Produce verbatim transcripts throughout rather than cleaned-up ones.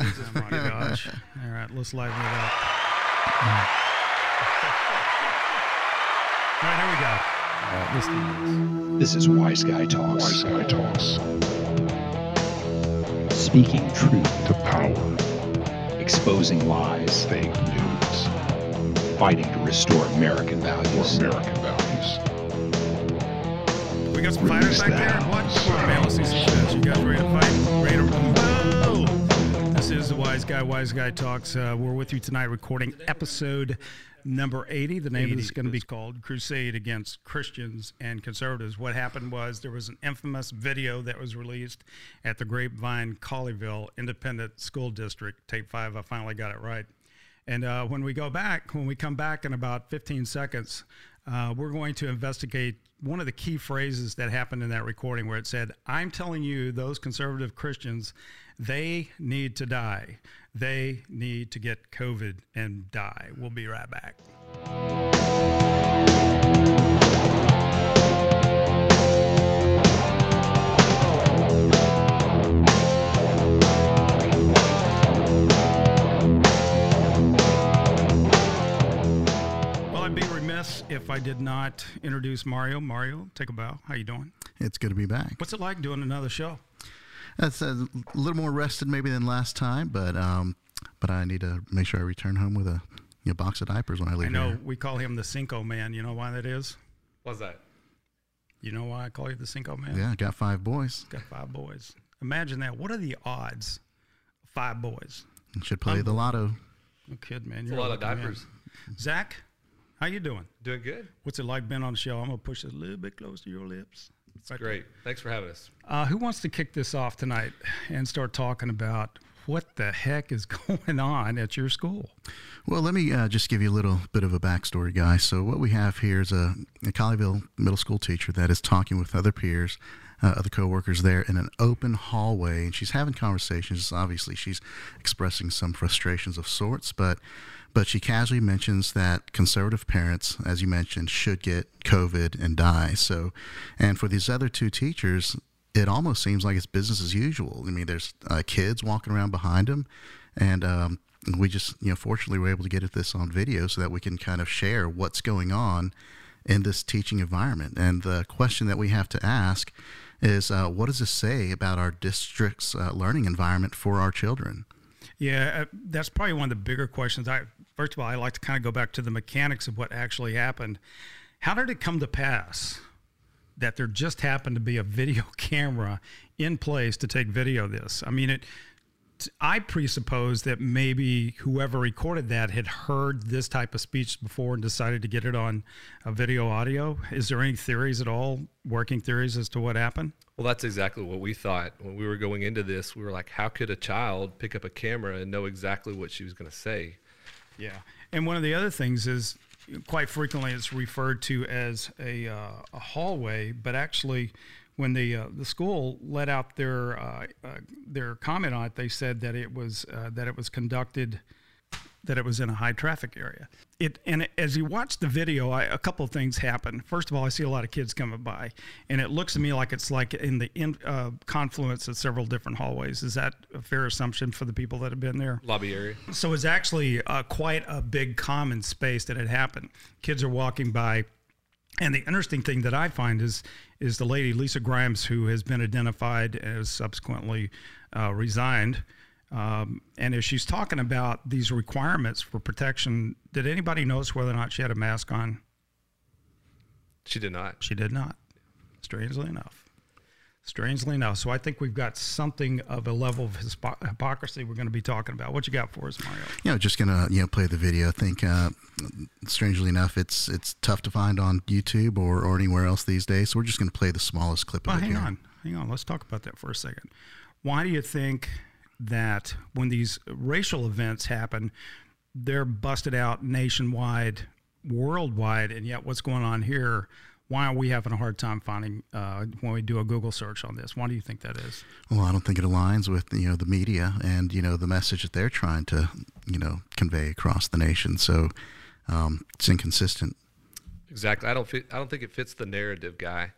Jesus, oh my gosh. All right, let's lighten it up. All right, here we go. All right, let's do this. This is Wise Guy Talks. Wise Guy Talks. Speaking truth to power. Exposing lies. Fake news. Fighting to restore American values. For American values. We got some fighters back there. What? Come on, man. Let's see some shots. You guys ready to fight? Ready to... This is the Wise Guy, Wise Guy Talks. Uh, we're with you tonight recording episode number eighty. The name eighty is going to be called Crusade Against Christians and Conservatives. What happened was there was an infamous video that was released at the Grapevine Colleyville Independent School District. Tape five, I finally got it right. And uh, when we go back, when we come back in about fifteen seconds, uh, we're going to investigate one of the key phrases that happened in that recording where it said, I'm telling you, those conservative Christians, they need to die. They need to get COVID and die. We'll be right back. Well, I'd be remiss if I did not introduce Mario. Mario, take a bow. How you doing? It's good to be back. What's it like doing another show? That's a little more rested maybe than last time, but um, but I need to make sure I return home with a you know, box of diapers when I leave. I know here. We call him the Cinco Man. You know why that is? What's that? You know why I call you the Cinco Man? Yeah, I got five boys. Got five boys. Imagine that. What are the odds? Five boys. You should play I'm, the lotto. No kid, man. You're a lot of diapers. Man. Zach, how you doing? Doing good. What's it like being on the show? I'm gonna push it a little bit close to your lips. It's right great. There. Thanks for having us. Uh, who wants to kick this off tonight and start talking about what the heck is going on at your school? Well, let me uh, just give you a little bit of a backstory, guys. So what we have here is a, a Colleyville Middle School teacher that is talking with other peers, uh, other coworkers there in an open hallway, and she's having conversations. Obviously, she's expressing some frustrations of sorts, but but she casually mentions that conservative parents, as you mentioned, should get COVID and die. So, and for these other two teachers, it almost seems like it's business as usual. I mean, there's uh, kids walking around behind them, and um, we just, you know, fortunately were able to get at this on video so that we can kind of share what's going on in this teaching environment. And the question that we have to ask is, uh, what does this say about our district's uh, learning environment for our children? Yeah, uh, that's probably one of the bigger questions. I First of all, I like to kind of go back to the mechanics of what actually happened. How did it come to pass that there just happened to be a video camera in place to take video of this? I mean, it. I presuppose that maybe whoever recorded that had heard this type of speech before and decided to get it on a video audio. Is there any theories at all, working theories as to what happened? Well, that's exactly what we thought. When we were going into this, we were like, how could a child pick up a camera and know exactly what she was going to say? Yeah. And one of the other things is, quite frequently it's referred to as a, uh, a hallway, but actually when the uh, the school let out their uh, uh, their comment on it, they said that it was uh, that it was conducted, that it was in a high traffic area. It and it, as you watch the video, I, a couple of things happen. First of all, I see a lot of kids coming by, and it looks to me like it's like in the in, uh, confluence of several different hallways. Is that a fair assumption for the people that have been there? Lobby area. So it's actually uh, quite a big common space that had happened. Kids are walking by. And the interesting thing that I find is is the lady, Lisa Grimes, who has been identified as subsequently uh, resigned. Um, and as she's talking about these requirements for protection, did anybody notice whether or not she had a mask on? She did not. She did not. Strangely enough. Strangely enough. So I think we've got something of a level of hypocrisy we're going to be talking about. What you got for us, Mario? You know, just going to you know play the video. I think, uh, strangely enough, it's it's tough to find on YouTube or, or anywhere else these days. So we're just going to play the smallest clip of it. Hang on. Hang on. Let's talk about that for a second. Why do you think that when these racial events happen, they're busted out nationwide, worldwide, and yet what's going on here, why are we having a hard time finding uh, when we do a Google search on this? Why do you think that is? Well, I don't think it aligns with, you know, the media and, you know, the message that they're trying to, you know, convey across the nation. So um, it's inconsistent. Exactly. I don't fit, I don't think it fits the narrative, guy.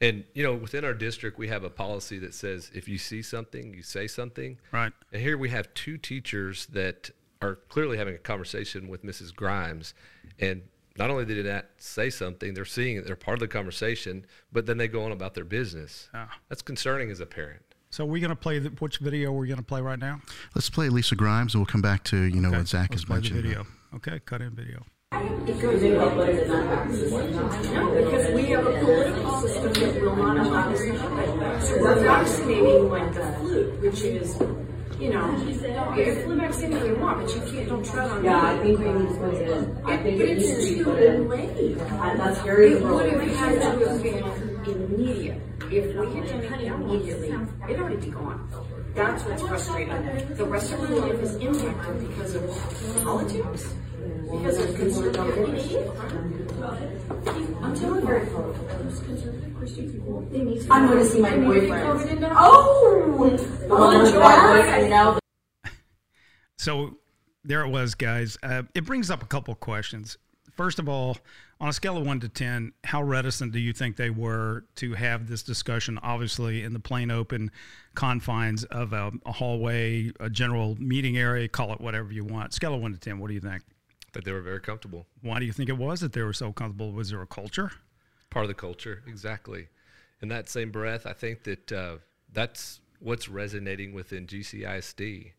And, you know, within our district, we have a policy that says if you see something, you say something. Right. And here we have two teachers that are clearly having a conversation with Missus Grimes. And not only did that say something, they're seeing it, they're part of the conversation, but then they go on about their business. Ah. That's concerning as a parent. So we're going to play the, which video we're going to play right now? Let's play Lisa Grimes, and we'll come back to, you know, okay. what Zach Let's has play mentioned. The video. Okay, cut in video. It goes in both ways. No, because we have a political system that will not allow us to fight back. So we're vaccinating like the flu, which is, you know, don't get a flu vaccine if you want, but you can't, don't tread on it. Yeah, I think we need to put it in. I think it needs to be put in. But it's too late. That's very important. It would have had to have been immediate. If we had done it immediately, it'd already be gone. That's what's frustrating. The rest of our life is impacted because of politics, because of conservative. I'm telling you, I'm going to see my boyfriend. Oh, well, enjoy. I know. So there it was, guys. Uh, it brings up a couple of questions. First of all, on a scale of one to ten, how reticent do you think they were to have this discussion, obviously, in the plain open confines of a, a hallway, a general meeting area, call it whatever you want? Scale of one to ten, what do you think? That they were very comfortable. Why do you think it was that they were so comfortable? Was there a culture? Part of the culture, exactly. In that same breath, I think that uh, that's what's resonating within G C I S D.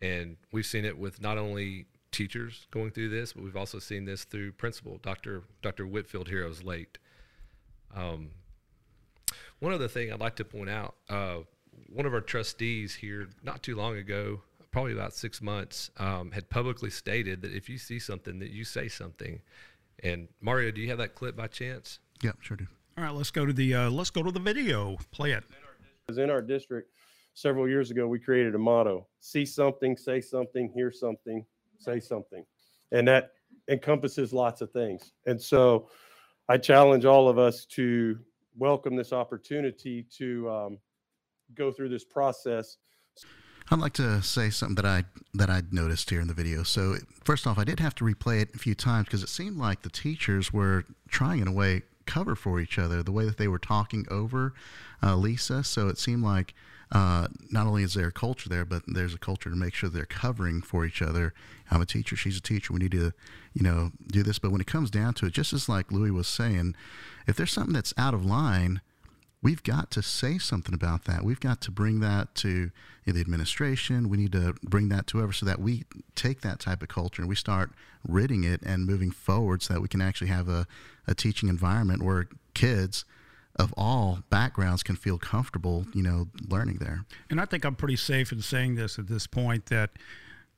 And we've seen it with not only teachers going through this, but we've also seen this through principal Doctor Doctor Whitfield here. I was late. Um, one other thing I'd like to point out, uh, one of our trustees here not too long ago, probably about six months, um, had publicly stated that if you see something, that you say something. And Mario, do you have that clip by chance? Yeah, sure do. All right, let's go to the uh, let's go to the video. Play it. In our district, several years ago, we created a motto: see something, say something, hear something, say something. And that encompasses lots of things. And so I challenge all of us to welcome this opportunity to um, go through this process. I'd like to say something that I that I noticed here in the video. So first off, I did have to replay it a few times because it seemed like the teachers were trying in a way cover for each other, the way that they were talking over uh, Lisa. So it seemed like Uh, not only is there a culture there, but there's a culture to make sure they're covering for each other. I'm a teacher. She's a teacher. We need to, you know, do this. But when it comes down to it, just as like Louis was saying, if there's something that's out of line, we've got to say something about that. We've got to bring that to you know, the administration. We need to bring that to whoever so that we take that type of culture and we start ridding it and moving forward so that we can actually have a, a teaching environment where kids of all backgrounds can feel comfortable, you know, learning there. And I think I'm pretty safe in saying this at this point, that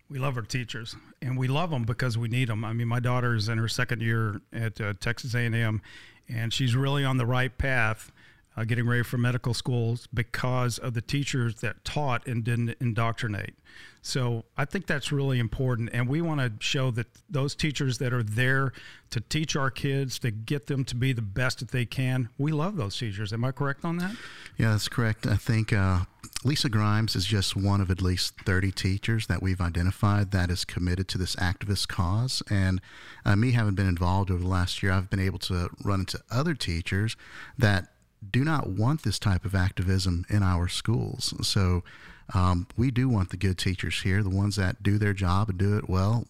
we love our teachers and we love them because we need them. I mean, my daughter is in her second year at uh, Texas A and M, and she's really on the right path uh, getting ready for medical schools because of the teachers that taught and didn't indoctrinate. So I think that's really important. And we want to show that those teachers that are there to teach our kids, to get them to be the best that they can, we love those teachers. Am I correct on that? Yeah, that's correct. I think uh, Lisa Grimes is just one of at least thirty teachers that we've identified that is committed to this activist cause. And uh, me having been involved over the last year, I've been able to run into other teachers that do not want this type of activism in our schools. So um, we do want the good teachers here, the ones that do their job and do it well,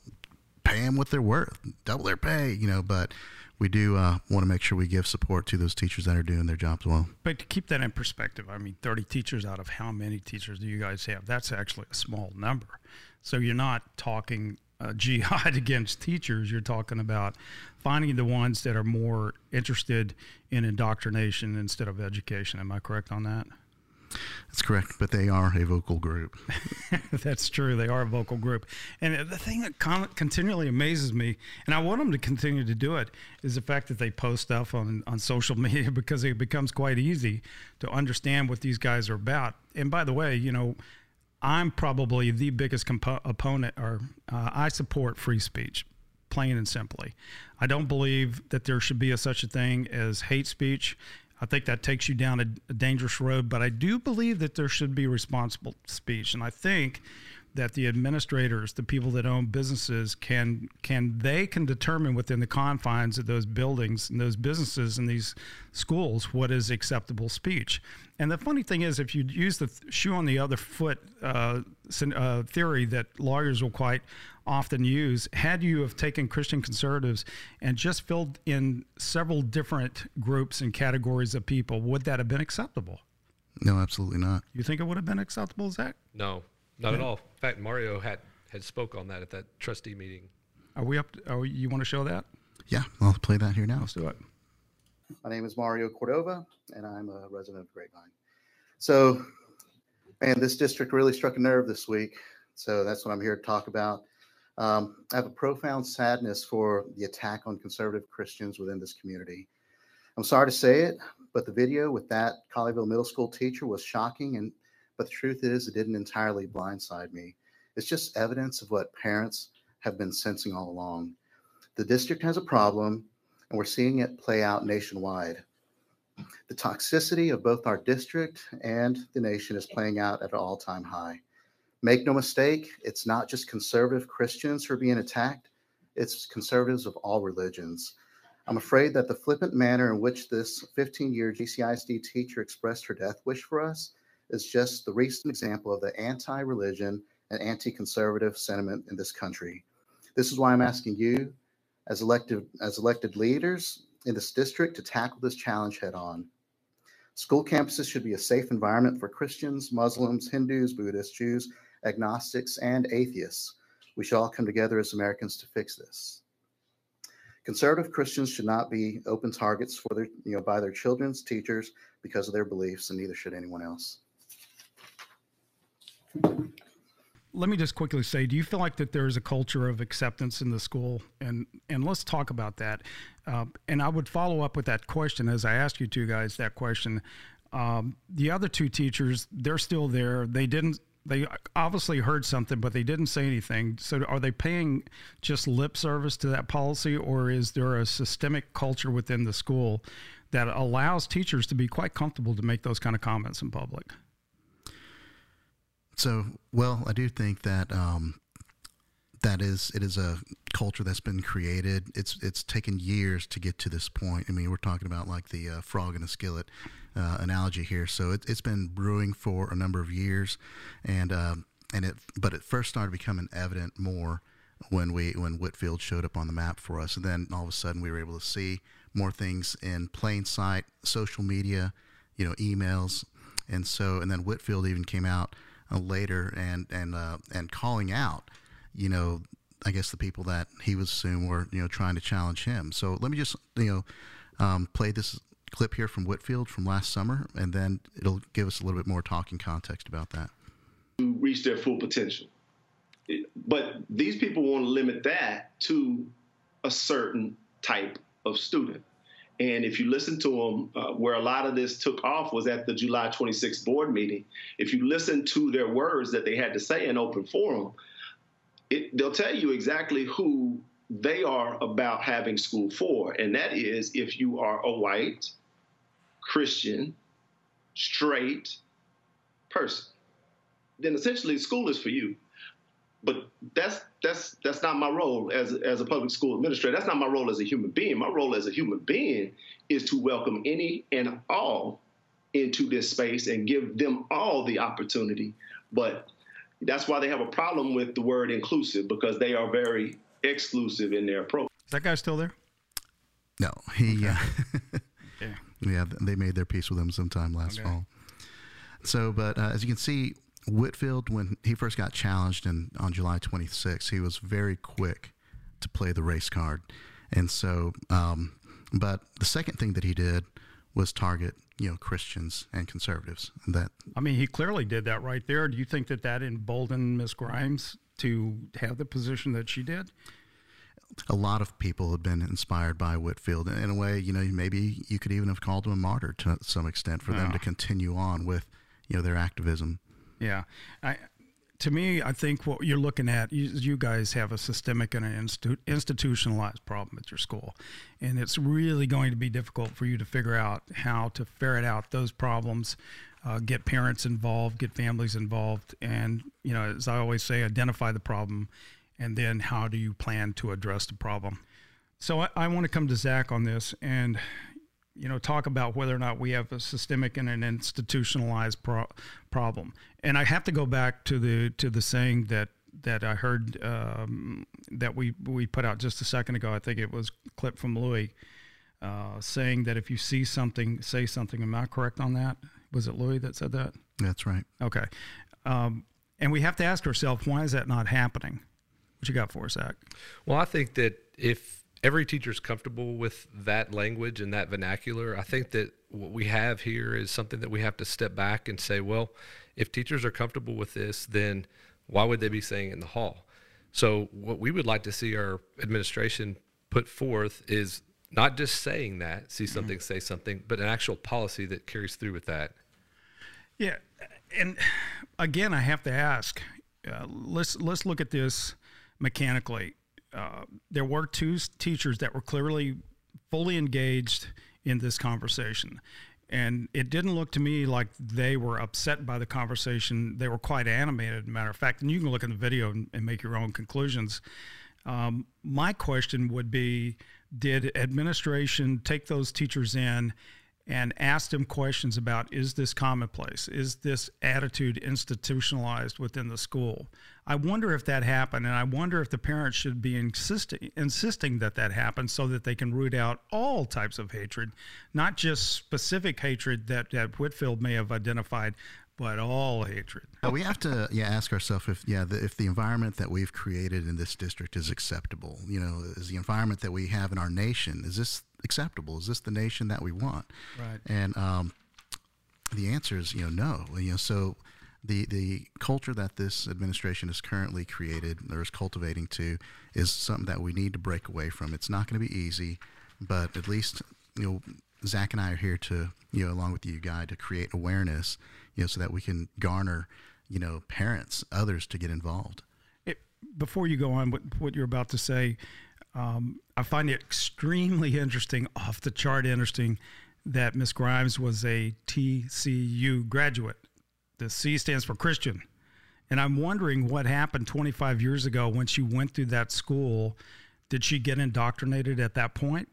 pay them what they're worth, double their pay, you know, but we do uh, want to make sure we give support to those teachers that are doing their jobs well. But to keep that in perspective, I mean, thirty teachers out of how many teachers do you guys have? That's actually a small number. So you're not talking Uh, jihad against teachers. You're talking about finding the ones that are more interested in indoctrination instead of education. Am I correct on that? That's correct, but they are a vocal group. That's true. They are a vocal group. And the thing that con continually amazes me, and I want them to continue to do it, is the fact that they post stuff on, on social media, because it becomes quite easy to understand what these guys are about. And by the way, you know, I'm probably the biggest compo opponent, or uh, I support free speech, plain and simply. I don't believe that there should be a, such a thing as hate speech. I think that takes you down a, a dangerous road, but I do believe that there should be responsible speech. And I think that the administrators, the people that own businesses, can can they can determine within the confines of those buildings and those businesses and these schools what is acceptable speech. And the funny thing is, if you use the shoe on the other foot uh, uh, theory that lawyers will quite often use, had you have taken Christian conservatives and just filled in several different groups and categories of people, would that have been acceptable? No, absolutely not. You think it would have been acceptable, Zach? No. Not yeah. at all. In fact, Mario had, had spoke on that at that trustee meeting. Are we up? To, oh, you want to show that? Yeah, I'll play that here now. Let's do it. My name is Mario Cordova, and I'm a resident of Grapevine. So, man, this district really struck a nerve this week. So that's what I'm here to talk about. Um, I have a profound sadness for the attack on conservative Christians within this community. I'm sorry to say it, but the video with that Colleyville Middle School teacher was shocking, and but the truth is, it didn't entirely blindside me. It's just evidence of what parents have been sensing all along. The district has a problem, and we're seeing it play out nationwide. The toxicity of both our district and the nation is playing out at an all-time high. Make no mistake, it's not just conservative Christians who are being attacked. It's conservatives of all religions. I'm afraid that the flippant manner in which this fifteen-year G C I S D teacher expressed her death wish for us is just the recent example of the anti-religion and anti-conservative sentiment in this country. This is why I'm asking you, as elected, as elected leaders in this district, to tackle this challenge head-on. School campuses should be a safe environment for Christians, Muslims, Hindus, Buddhists, Jews, agnostics, and atheists. We should all come together as Americans to fix this. Conservative Christians should not be open targets for their, you know, by their children's teachers because of their beliefs, and neither should anyone else. Let me just quickly say, do you feel like that there is a culture of acceptance in the school? And and let's talk about that. Uh, and I would follow up with that question as I asked you two guys that question. Um, the other two teachers, they're still there. They didn't. They obviously heard something, but they didn't say anything. So are they paying just lip service to that policy, or is there a systemic culture within the school that allows teachers to be quite comfortable to make those kind of comments in public? So, well, I do think that um, that is it is a culture that's been created. It's it's taken years to get to this point. I mean, we're talking about like the uh, frog in a skillet uh, analogy here. So it, it's been brewing for a number of years, and uh, and it but it first started becoming evident more when we when Whitfield showed up on the map for us, and then all of a sudden we were able to see more things in plain sight, social media, you know, emails, and so and then Whitfield even came out Uh, later and and uh, and calling out, you know, I guess the people that he would assume were, you know, trying to challenge him. So let me just, you know, um, play this clip here from Whitfield from last summer, and then it'll give us a little bit more talking context about that. To reach their full potential. But these people want to limit that to a certain type of student. And if you listen to them, uh, where a lot of this took off was at the July twenty-sixth board meeting. If you listen to their words that they had to say in open forum, it, they'll tell you exactly who they are about having school for. And that is if you are a white, Christian, straight person, then essentially school is for you. But that's that's that's not my role as, as a public school administrator. That's not my role as a human being. My role as a human being is to welcome any and all into this space and give them all the opportunity. But that's why they have a problem with the word inclusive, because they are very exclusive in their approach. Is that guy still there? No. He, okay. uh, yeah. yeah, they made their peace with him sometime last okay. fall. So, but uh, as you can see, Whitfield, when he first got challenged in, on July twenty-sixth, he was very quick to play the race card. And so, um, but the second thing that he did was target, you know, Christians and conservatives. And that, I mean, he clearly did that right there. Do you think that that emboldened Miz Grimes to have the position that she did? A lot of people had been inspired by Whitfield. In a way, you know, maybe you could even have called him a martyr to some extent for oh. them to continue on with, you know, their activism. Yeah. I, to me, I think what you're looking at, you, you guys have a systemic and an institu institutionalized problem at your school. And it's really going to be difficult for you to figure out how to ferret out those problems uh, get parents involved, get families involved, and, you know, as I always say, identify the problem, and then how do you plan to address the problem? So I, I want to come to Zach on this and, you know, talk about whether or not we have a systemic and an institutionalized pro- problem. And I have to go back to the to the saying that that I heard um, that we, we put out just a second ago. I think it was a clip from Louis uh, saying that if you see something, say something. Am I correct on that? Was it Louis that said that? That's right. Okay. Um, and we have to ask ourselves, why is that not happening? What you got for us, Zach? Well, I think that if every teacher's comfortable with that language and that vernacular, I think that what we have here is something that we have to step back and say, well, if teachers are comfortable with this, then why would they be saying it in the hall? So what we would like to see our administration put forth is not just saying that, see something, mm-hmm. say something, but an actual policy that carries through with that. Yeah. And again, I have to ask, uh, let's, let's look at this mechanically. Uh, there were two teachers that were clearly fully engaged in this conversation. And it didn't look to me like they were upset by the conversation. They were quite animated, as a matter of fact. And you can look at the video and, and make your own conclusions. Um, my question would be, did administration take those teachers in and ask them questions about, is this commonplace? Is this attitude institutionalized within the school? I wonder if that happened, and I wonder if the parents should be insisting, insisting that that happens so that they can root out all types of hatred, not just specific hatred that, that Whitfield may have identified, but all hatred. Well, we have to yeah, ask ourselves if yeah the, if the environment that we've created in this district is acceptable. You know, is the environment that we have in our nation, is this acceptable? Is this the nation that we want? Right. And um, the answer is, you know, no. You know, so the the culture that this administration is currently created or is cultivating to is something that we need to break away from. It's not going to be easy, but at least, you know, Zach and I are here to, you know, along with you guys, to create awareness, you know, so that we can garner, you know, parents, others to get involved. It, before you go on with what you're about to say, Um, I find it extremely interesting, off the chart interesting, that Miss Grimes was a T C U graduate. The C stands for Christian. And I'm wondering what happened twenty-five years ago when she went through that school. Did she get indoctrinated at that point?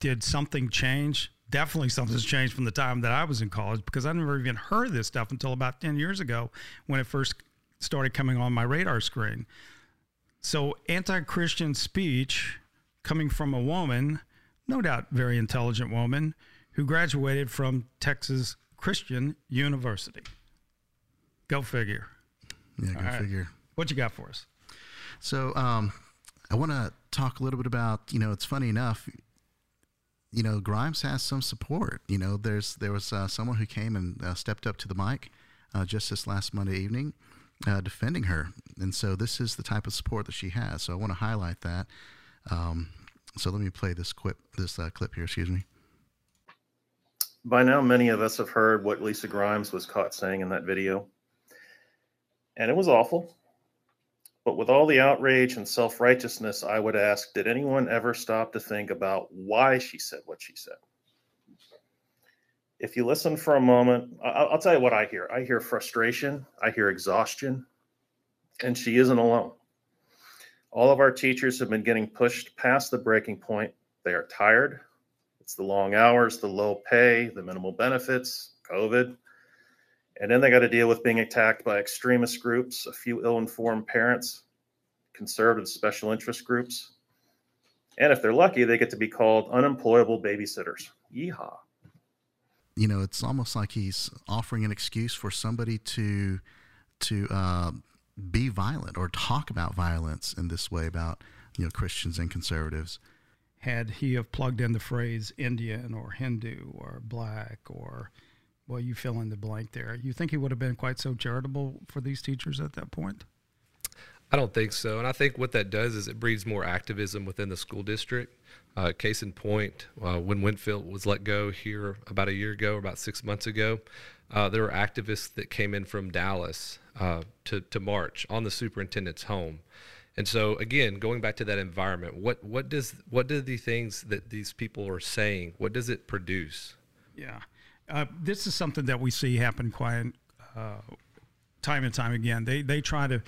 Did something change? Definitely something's changed from the time that I was in college, because I never even heard of this stuff until about ten years ago when it first started coming on my radar screen. So anti-Christian speech coming from a woman, no doubt very intelligent woman, who graduated from Texas Christian University. Go figure. Yeah, go right. figure. What you got for us? So um, I want to talk a little bit about, you know, it's funny enough, you know, Grimes has some support. You know, there's there was uh, someone who came and uh, stepped up to the mic uh, just this last Monday evening, Uh, defending her. And so this is the type of support that she has. So I want to highlight that. Um, so let me play this clip, this uh, clip here, excuse me. By now, many of us have heard what Lisa Grimes was caught saying in that video. And it was awful. But with all the outrage and self-righteousness, I would ask, did anyone ever stop to think about why she said what she said? If you listen for a moment, I'll tell you what I hear. I hear frustration. I hear exhaustion. And she isn't alone. All of our teachers have been getting pushed past the breaking point. They are tired. It's the long hours, the low pay, the minimal benefits, COVID. And then they got to deal with being attacked by extremist groups, a few ill-informed parents, conservative special interest groups. And if they're lucky, they get to be called unemployable babysitters. Yeehaw. You know, it's almost like he's offering an excuse for somebody to to uh, be violent or talk about violence in this way about, you know, Christians and conservatives. Had he have plugged in the phrase Indian or Hindu or black or, well, you fill in the blank there, you think he would have been quite so charitable for these teachers at that point? I don't think so. And I think what that does is it breeds more activism within the school district. Uh, case in point, uh, when Whitfield was let go here about a year ago, or about six months ago, uh, there were activists that came in from Dallas uh, to, to march on the superintendent's home. And so, again, going back to that environment, what, what does what do the things that these people are saying, what does it produce? Yeah. uh, this is something that we see happen quite uh, time and time again. They they try to.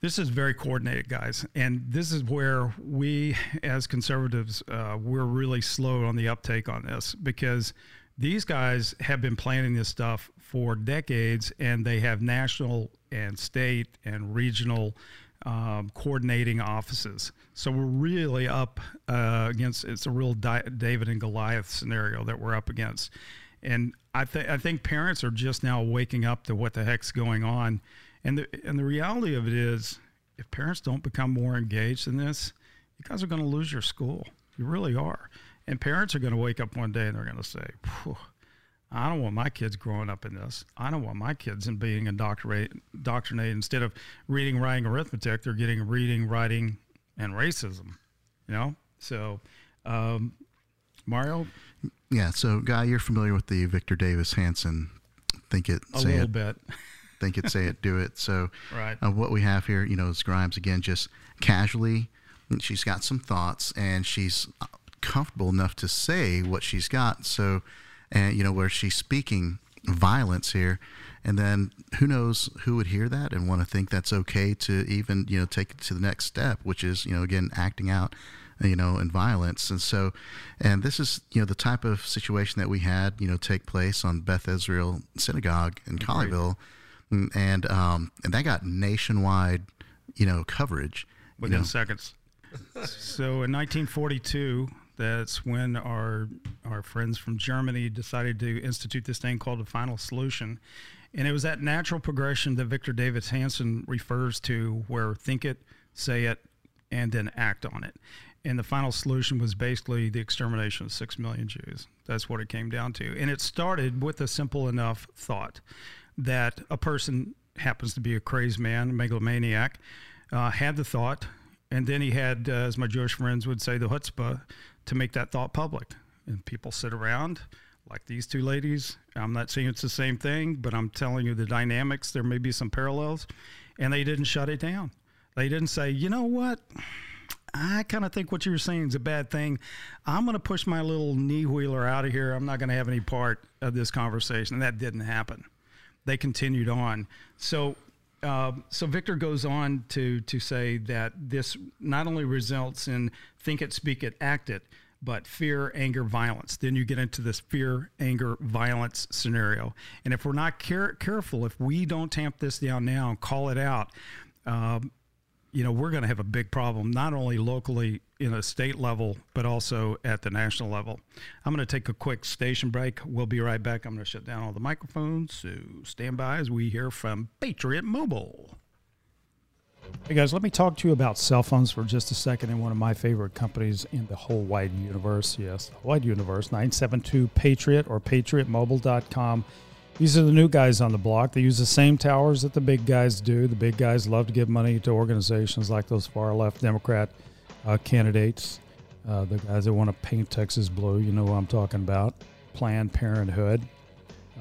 This is very coordinated, guys, and this is where we as conservatives uh, we're really slow on the uptake on this, because these guys have been planning this stuff for decades, and they have national and state and regional um, coordinating offices. So we're really up uh, against it's a real di- David and Goliath scenario that we're up against, and I think I think parents are just now waking up to what the heck's going on. And the, and the reality of it is, if parents don't become more engaged in this, you guys are going to lose your school. You really are. And parents are going to wake up one day and they're going to say, I don't want my kids growing up in this. I don't want my kids in being indoctrinated. Instead of reading, writing, arithmetic, they're getting reading, writing, and racism. You know? So, um, Mario? Yeah, so, Guy, you're familiar with the Victor Davis Hanson. Think it, say it. A little bit. Think it, say it, do it. So right. uh, what we have here, you know, is Grimes, again, just casually. She's got some thoughts, and she's comfortable enough to say what she's got. So, and, you know, where she's speaking violence here, and then who knows who would hear that and want to think that's okay to even, you know, take it to the next step, which is, you know, again, acting out, you know, and violence. And so, and this is, you know, the type of situation that we had, you know, take place on Beth Israel Synagogue in Colleyville. And um, and that got nationwide, you know, coverage. Within you know. seconds. So in nineteen forty-two, that's when our our friends from Germany decided to institute this thing called the Final Solution. And it was that natural progression that Victor Davis Hanson refers to, where think it, say it, and then act on it. And the final solution was basically the extermination of six million Jews. That's what it came down to. And it started with a simple enough thought that a person happens to be a crazed man, a megalomaniac, uh, had the thought, and then he had, uh, as my Jewish friends would say, the chutzpah to make that thought public. And people sit around, like these two ladies. I'm not saying it's the same thing, but I'm telling you the dynamics, there may be some parallels, and they didn't shut it down. They didn't say, you know what? I kind of think what you're saying is a bad thing. I'm going to push my little knee wheeler out of here. I'm not going to have any part of this conversation. And that didn't happen. They continued on. So uh, so Victor goes on to, to say that this not only results in think it, speak it, act it, but fear, anger, violence. Then you get into this fear, anger, violence scenario. And if we're not care- careful, if we don't tamp this down now and call it out, um, you know, we're going to have a big problem, not only locally in a state level, but also at the national level. I'm going to take a quick station break. We'll be right back. I'm going to shut down all the microphones, so stand by as we hear from Patriot Mobile. Hey, guys, let me talk to you about cell phones for just a second, and one of my favorite companies in the whole wide universe. Yes, the wide universe, nine seven two Patriot or patriot mobile dot com. These are the new guys on the block. They use the same towers that the big guys do. The big guys love to give money to organizations like those far-left Democrat uh, candidates, uh, the guys that want to paint Texas blue. You know who I'm talking about, Planned Parenthood.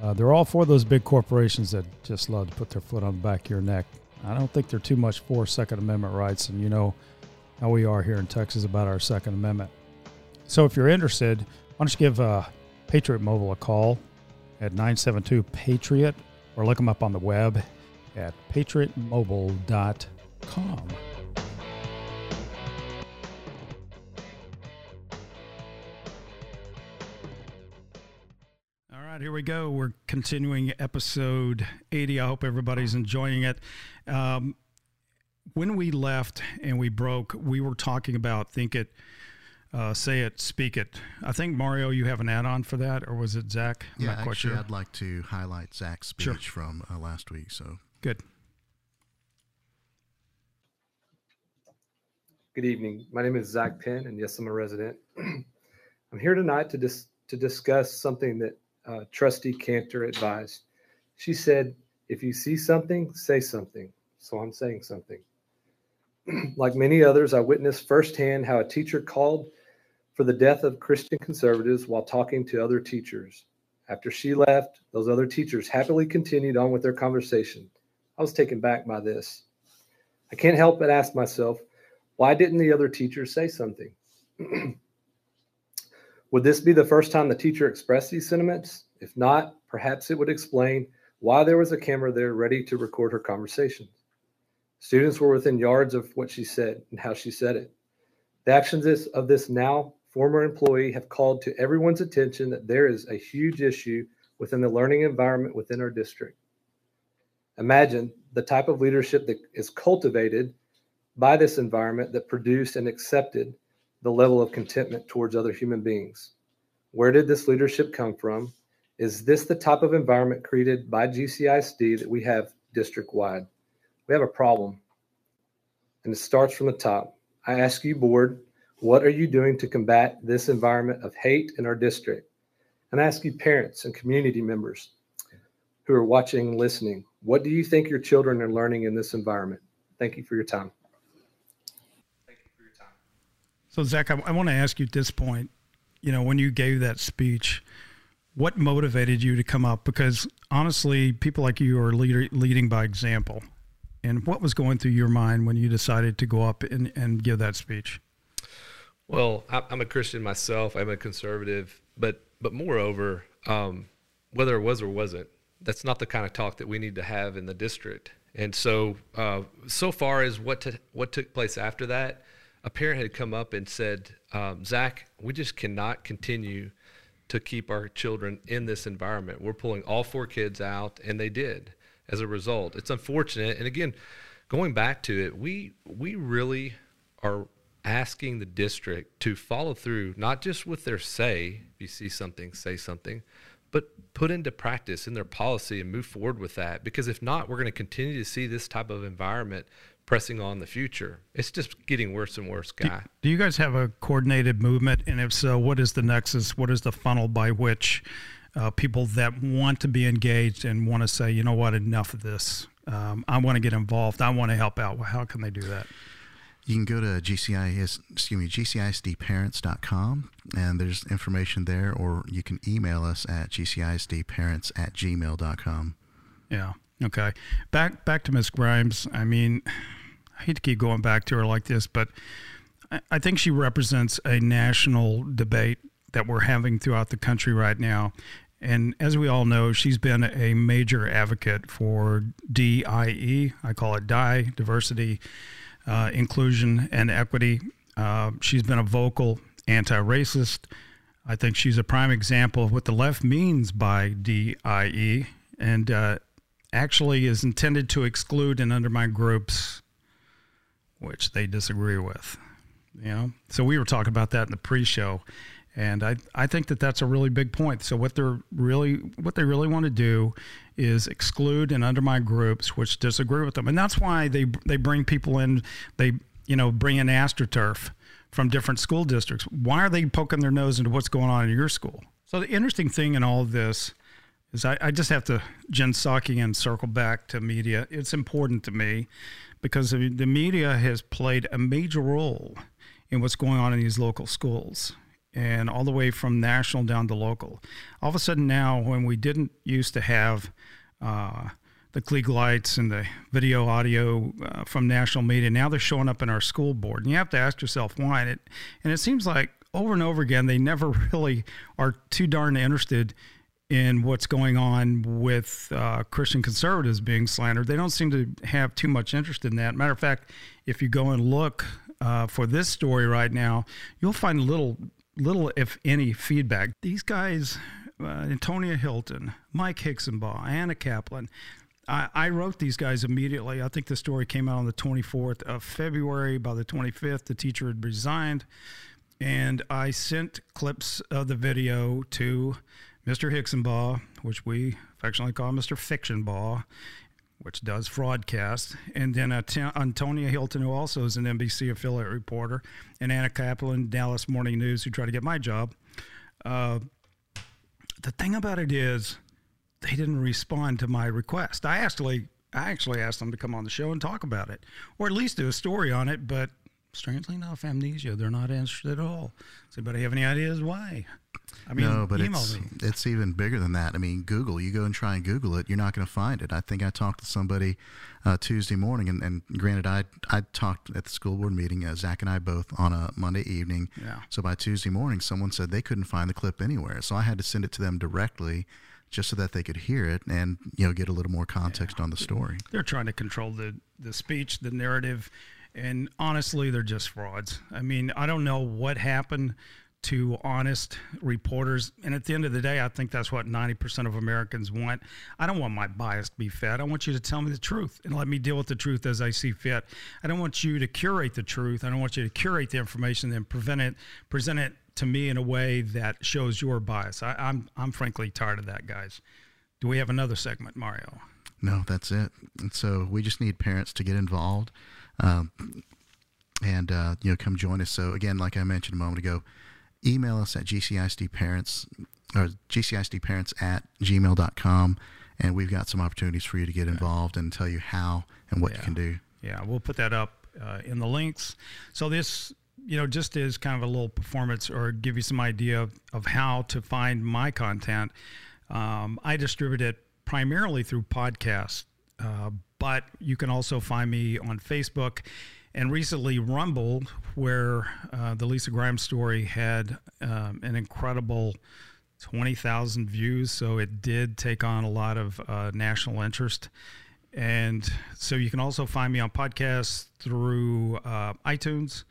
Uh, they're all for those big corporations that just love to put their foot on the back of your neck. I don't think they're too much for Second Amendment rights, and you know how we are here in Texas about our Second Amendment. So if you're interested, why don't you give uh, Patriot Mobile a call at nine seven two Patriot, or look them up on the web at patriot mobile dot com. All right, here we go. We're continuing episode eighty. I hope everybody's enjoying it. Um, when we left and we broke, we were talking about think it, Uh, say it, speak it. I think, Mario, you have an add-on for that, or was it Zach? I'm yeah, not actually, sure. I'd like to highlight Zach's speech sure. from uh, last week. So good. Good evening. My name is Zach Penn, and yes, I'm a resident. I'm here tonight to dis- to discuss something that uh, Trustee Cantor advised. She said, if you see something, say something. So I'm saying something. Like many others, I witnessed firsthand how a teacher called for the death of Christian conservatives while talking to other teachers. After she left, those other teachers happily continued on with their conversation. I was taken back by this. I can't help but ask myself, why didn't the other teacher say something? Would this be the first time the teacher expressed these sentiments? If not, perhaps it would explain why there was a camera there ready to record her conversations. Students were within yards of what she said and how she said it. The actions of this now former employee have called to everyone's attention that there is a huge issue within the learning environment within our district. Imagine the type of leadership that is cultivated by this environment that produced and accepted the level of contentment towards other human beings. Where did this leadership come from? Is this the type of environment created by G C I S D that we have district-wide? We have a problem, and it starts from the top. I ask you, board, what are you doing to combat this environment of hate in our district? And I ask you, parents and community members who are watching and listening, what do you think your children are learning in this environment? Thank you for your time. Thank you for your time. So, Zach, I, I want to ask you at this point, you know, when you gave that speech, what motivated you to come up? Because honestly, people like you are leader, leading by example. And what was going through your mind when you decided to go up and, and give that speech? Well, I'm a Christian myself. I'm a conservative. But but moreover, um, whether it was or wasn't, that's not the kind of talk that we need to have in the district. And so, uh, so far as what to, what took place after that, a parent had come up and said, um, Zach, we just cannot continue to keep our children in this environment. We're pulling all four kids out, and they did. As a result, it's unfortunate. And again, going back to it, we we really are asking the district to follow through, not just with their say, if you see something, say something, but put into practice in their policy and move forward with that. Because if not, we're going to continue to see this type of environment pressing on the future. It's just getting worse and worse, guy. Do, do you guys have a coordinated movement? And if so, what is the nexus? What is the funnel by which Uh, people that want to be engaged and want to say, you know what, enough of this. Um, I want to get involved. I want to help out. Well, how can they do that? You can go to G C I S, excuse me, G C I S D Parents dot com, and there's information there, or you can email us at G C I S D Parents at gmail dot com. Yeah. Okay. Back, back to Miz Grimes. I mean, I hate to keep going back to her like this, but I, I think she represents a national debate that we're having throughout the country right now. And as we all know, she's been a major advocate for D I E. I call it D I E, diversity, uh, inclusion, and equity. Uh, she's been a vocal anti-racist. I think she's a prime example of what the left means by D I E, and uh, actually is intended to exclude and undermine groups which they disagree with. You know, so we were talking about that in the pre-show. And I, I think that that's a really big point. So what they're really, what they really want to do is exclude and undermine groups which disagree with them. And that's why they, they bring people in, they, you know, bring in AstroTurf from different school districts. Why are they poking their nose into what's going on in your school? So the interesting thing in all of this is I, I just have to, Jen Psaki, and circle back to media. It's important to me because the media has played a major role in what's going on in these local schools, and all the way from national down to local. All of a sudden now, when we didn't used to have uh, the Klieg lights and the video audio uh, from national media, now they're showing up in our school board. And you have to ask yourself why. And it, and it seems like over and over again, they never really are too darn interested in what's going on with uh, Christian conservatives being slandered. They don't seem to have too much interest in that. Matter of fact, if you go and look uh, for this story right now, you'll find little... little, if any, feedback. These guys, uh, Antonia Hilton, Mike Hicksenbaugh, Anna Kaplan, I, I wrote these guys immediately. I think the story came out on the twenty-fourth of February. By the twenty-fifth, the teacher had resigned, and I sent clips of the video to Mister Hicksenbaugh, which we affectionately call Mister Fictionbaugh, which does broadcast, and then Antonia Hilton, who also is an N B C affiliate reporter, and Anna Kaplan, Dallas Morning News, who tried to get my job. Uh, the thing about it is they didn't respond to my request. I actually, I actually asked them to come on the show and talk about it, or at least do a story on it, but strangely enough, amnesia, they're not interested at all. Does anybody have any ideas why? I mean, no, but it's, it's even bigger than that. I mean, Google, you go and try and Google it, you're not going to find it. I think I talked to somebody uh, Tuesday morning, and, and granted, I I talked at the school board meeting, uh, Zach and I both, on a Monday evening. Yeah. So by Tuesday morning, someone said they couldn't find the clip anywhere. So I had to send it to them directly just so that they could hear it and, you know, get a little more context yeah. on the story. They're trying to control the, the speech, the narrative, and honestly, they're just frauds. I mean, I don't know what happened to honest reporters. And at the end of the day, I think that's what ninety percent of Americans want. I don't want my bias to be fed. I want you to tell me the truth and let me deal with the truth as I see fit. I don't want you to curate the truth. I don't want you to curate the information and prevent it, present it to me in a way that shows your bias. I, I'm, I'm frankly tired of that, guys. Do we have another segment, Mario? No, that's it. And so we just need parents to get involved um, and, uh, you know, come join us. So again, like I mentioned a moment ago, email us at G C I S D Parents or G C I S D Parents at gmail dot com. And we've got some opportunities for you to get involved and tell you how and what yeah. you can do. Yeah. We'll put that up uh, in the links. So this, you know, just as kind of a little performance or give you some idea of, of how to find my content. Um, I distribute it primarily through podcasts, uh, but you can also find me on Facebook and recently Rumble, where uh, the Lisa Grimes story had um, an incredible twenty thousand views. So it did take on a lot of uh, national interest. And so you can also find me on podcasts through uh, iTunes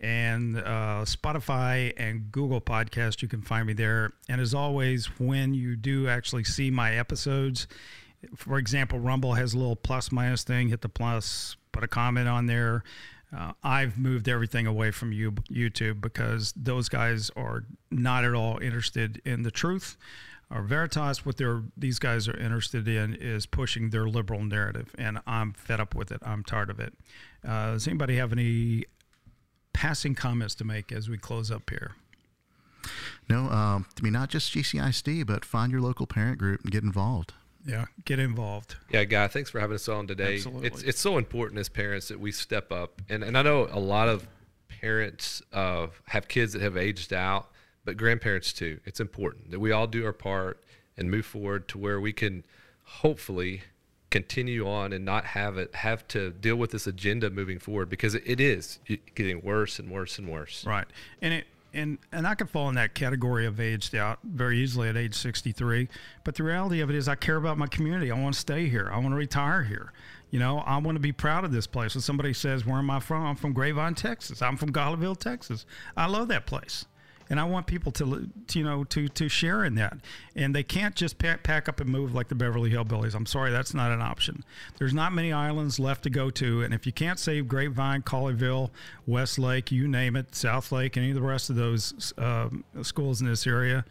and uh, Spotify and Google Podcast. You can find me there. And as always, when you do actually see my episodes, for example, Rumble has a little plus minus thing, hit the plus, put a comment on there. Uh, I've moved everything away from you, YouTube, because those guys are not at all interested in the truth or Veritas. What they're, these guys are interested in is pushing their liberal narrative, and I'm fed up with it. I'm tired of it. Uh, does anybody have any passing comments to make as we close up here? No, um, I mean, not just G C I S D, but find your local parent group and get involved. Yeah, get involved. Yeah, Guy, thanks for having us on today. Absolutely. It's, it's so important as parents that we step up. And, and I know a lot of parents uh, have kids that have aged out, but grandparents too. It's important that we all do our part and move forward to where we can hopefully continue on and not have it have to deal with this agenda moving forward, because it is getting worse and worse and worse. Right. And it and and I could fall in that category of aged out very easily at age sixty-three, but the reality of it is I care about my community. I want to stay here. I want to retire here. You know, I want to be proud of this place. When somebody says, where am I from? I'm from Grapevine, Texas. I'm from Colleyville, Texas. I love that place. And I want people to, you know, to to share in that. And they can't just pack, pack up and move like the Beverly Hillbillies. I'm sorry, that's not an option. There's not many islands left to go to. And if you can't save Grapevine, Colleyville, Westlake, you name it, South Lake, any of the rest of those uh, schools in this area,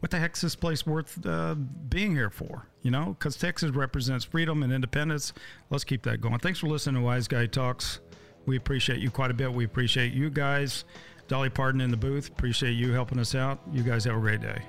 what the heck is this place worth uh, being here for? You know, because Texas represents freedom and independence. Let's keep that going. Thanks for listening to Wise Guy Talks. We appreciate you quite a bit. We appreciate you guys. Dolly Parton in the booth. Appreciate you helping us out. You guys have a great day.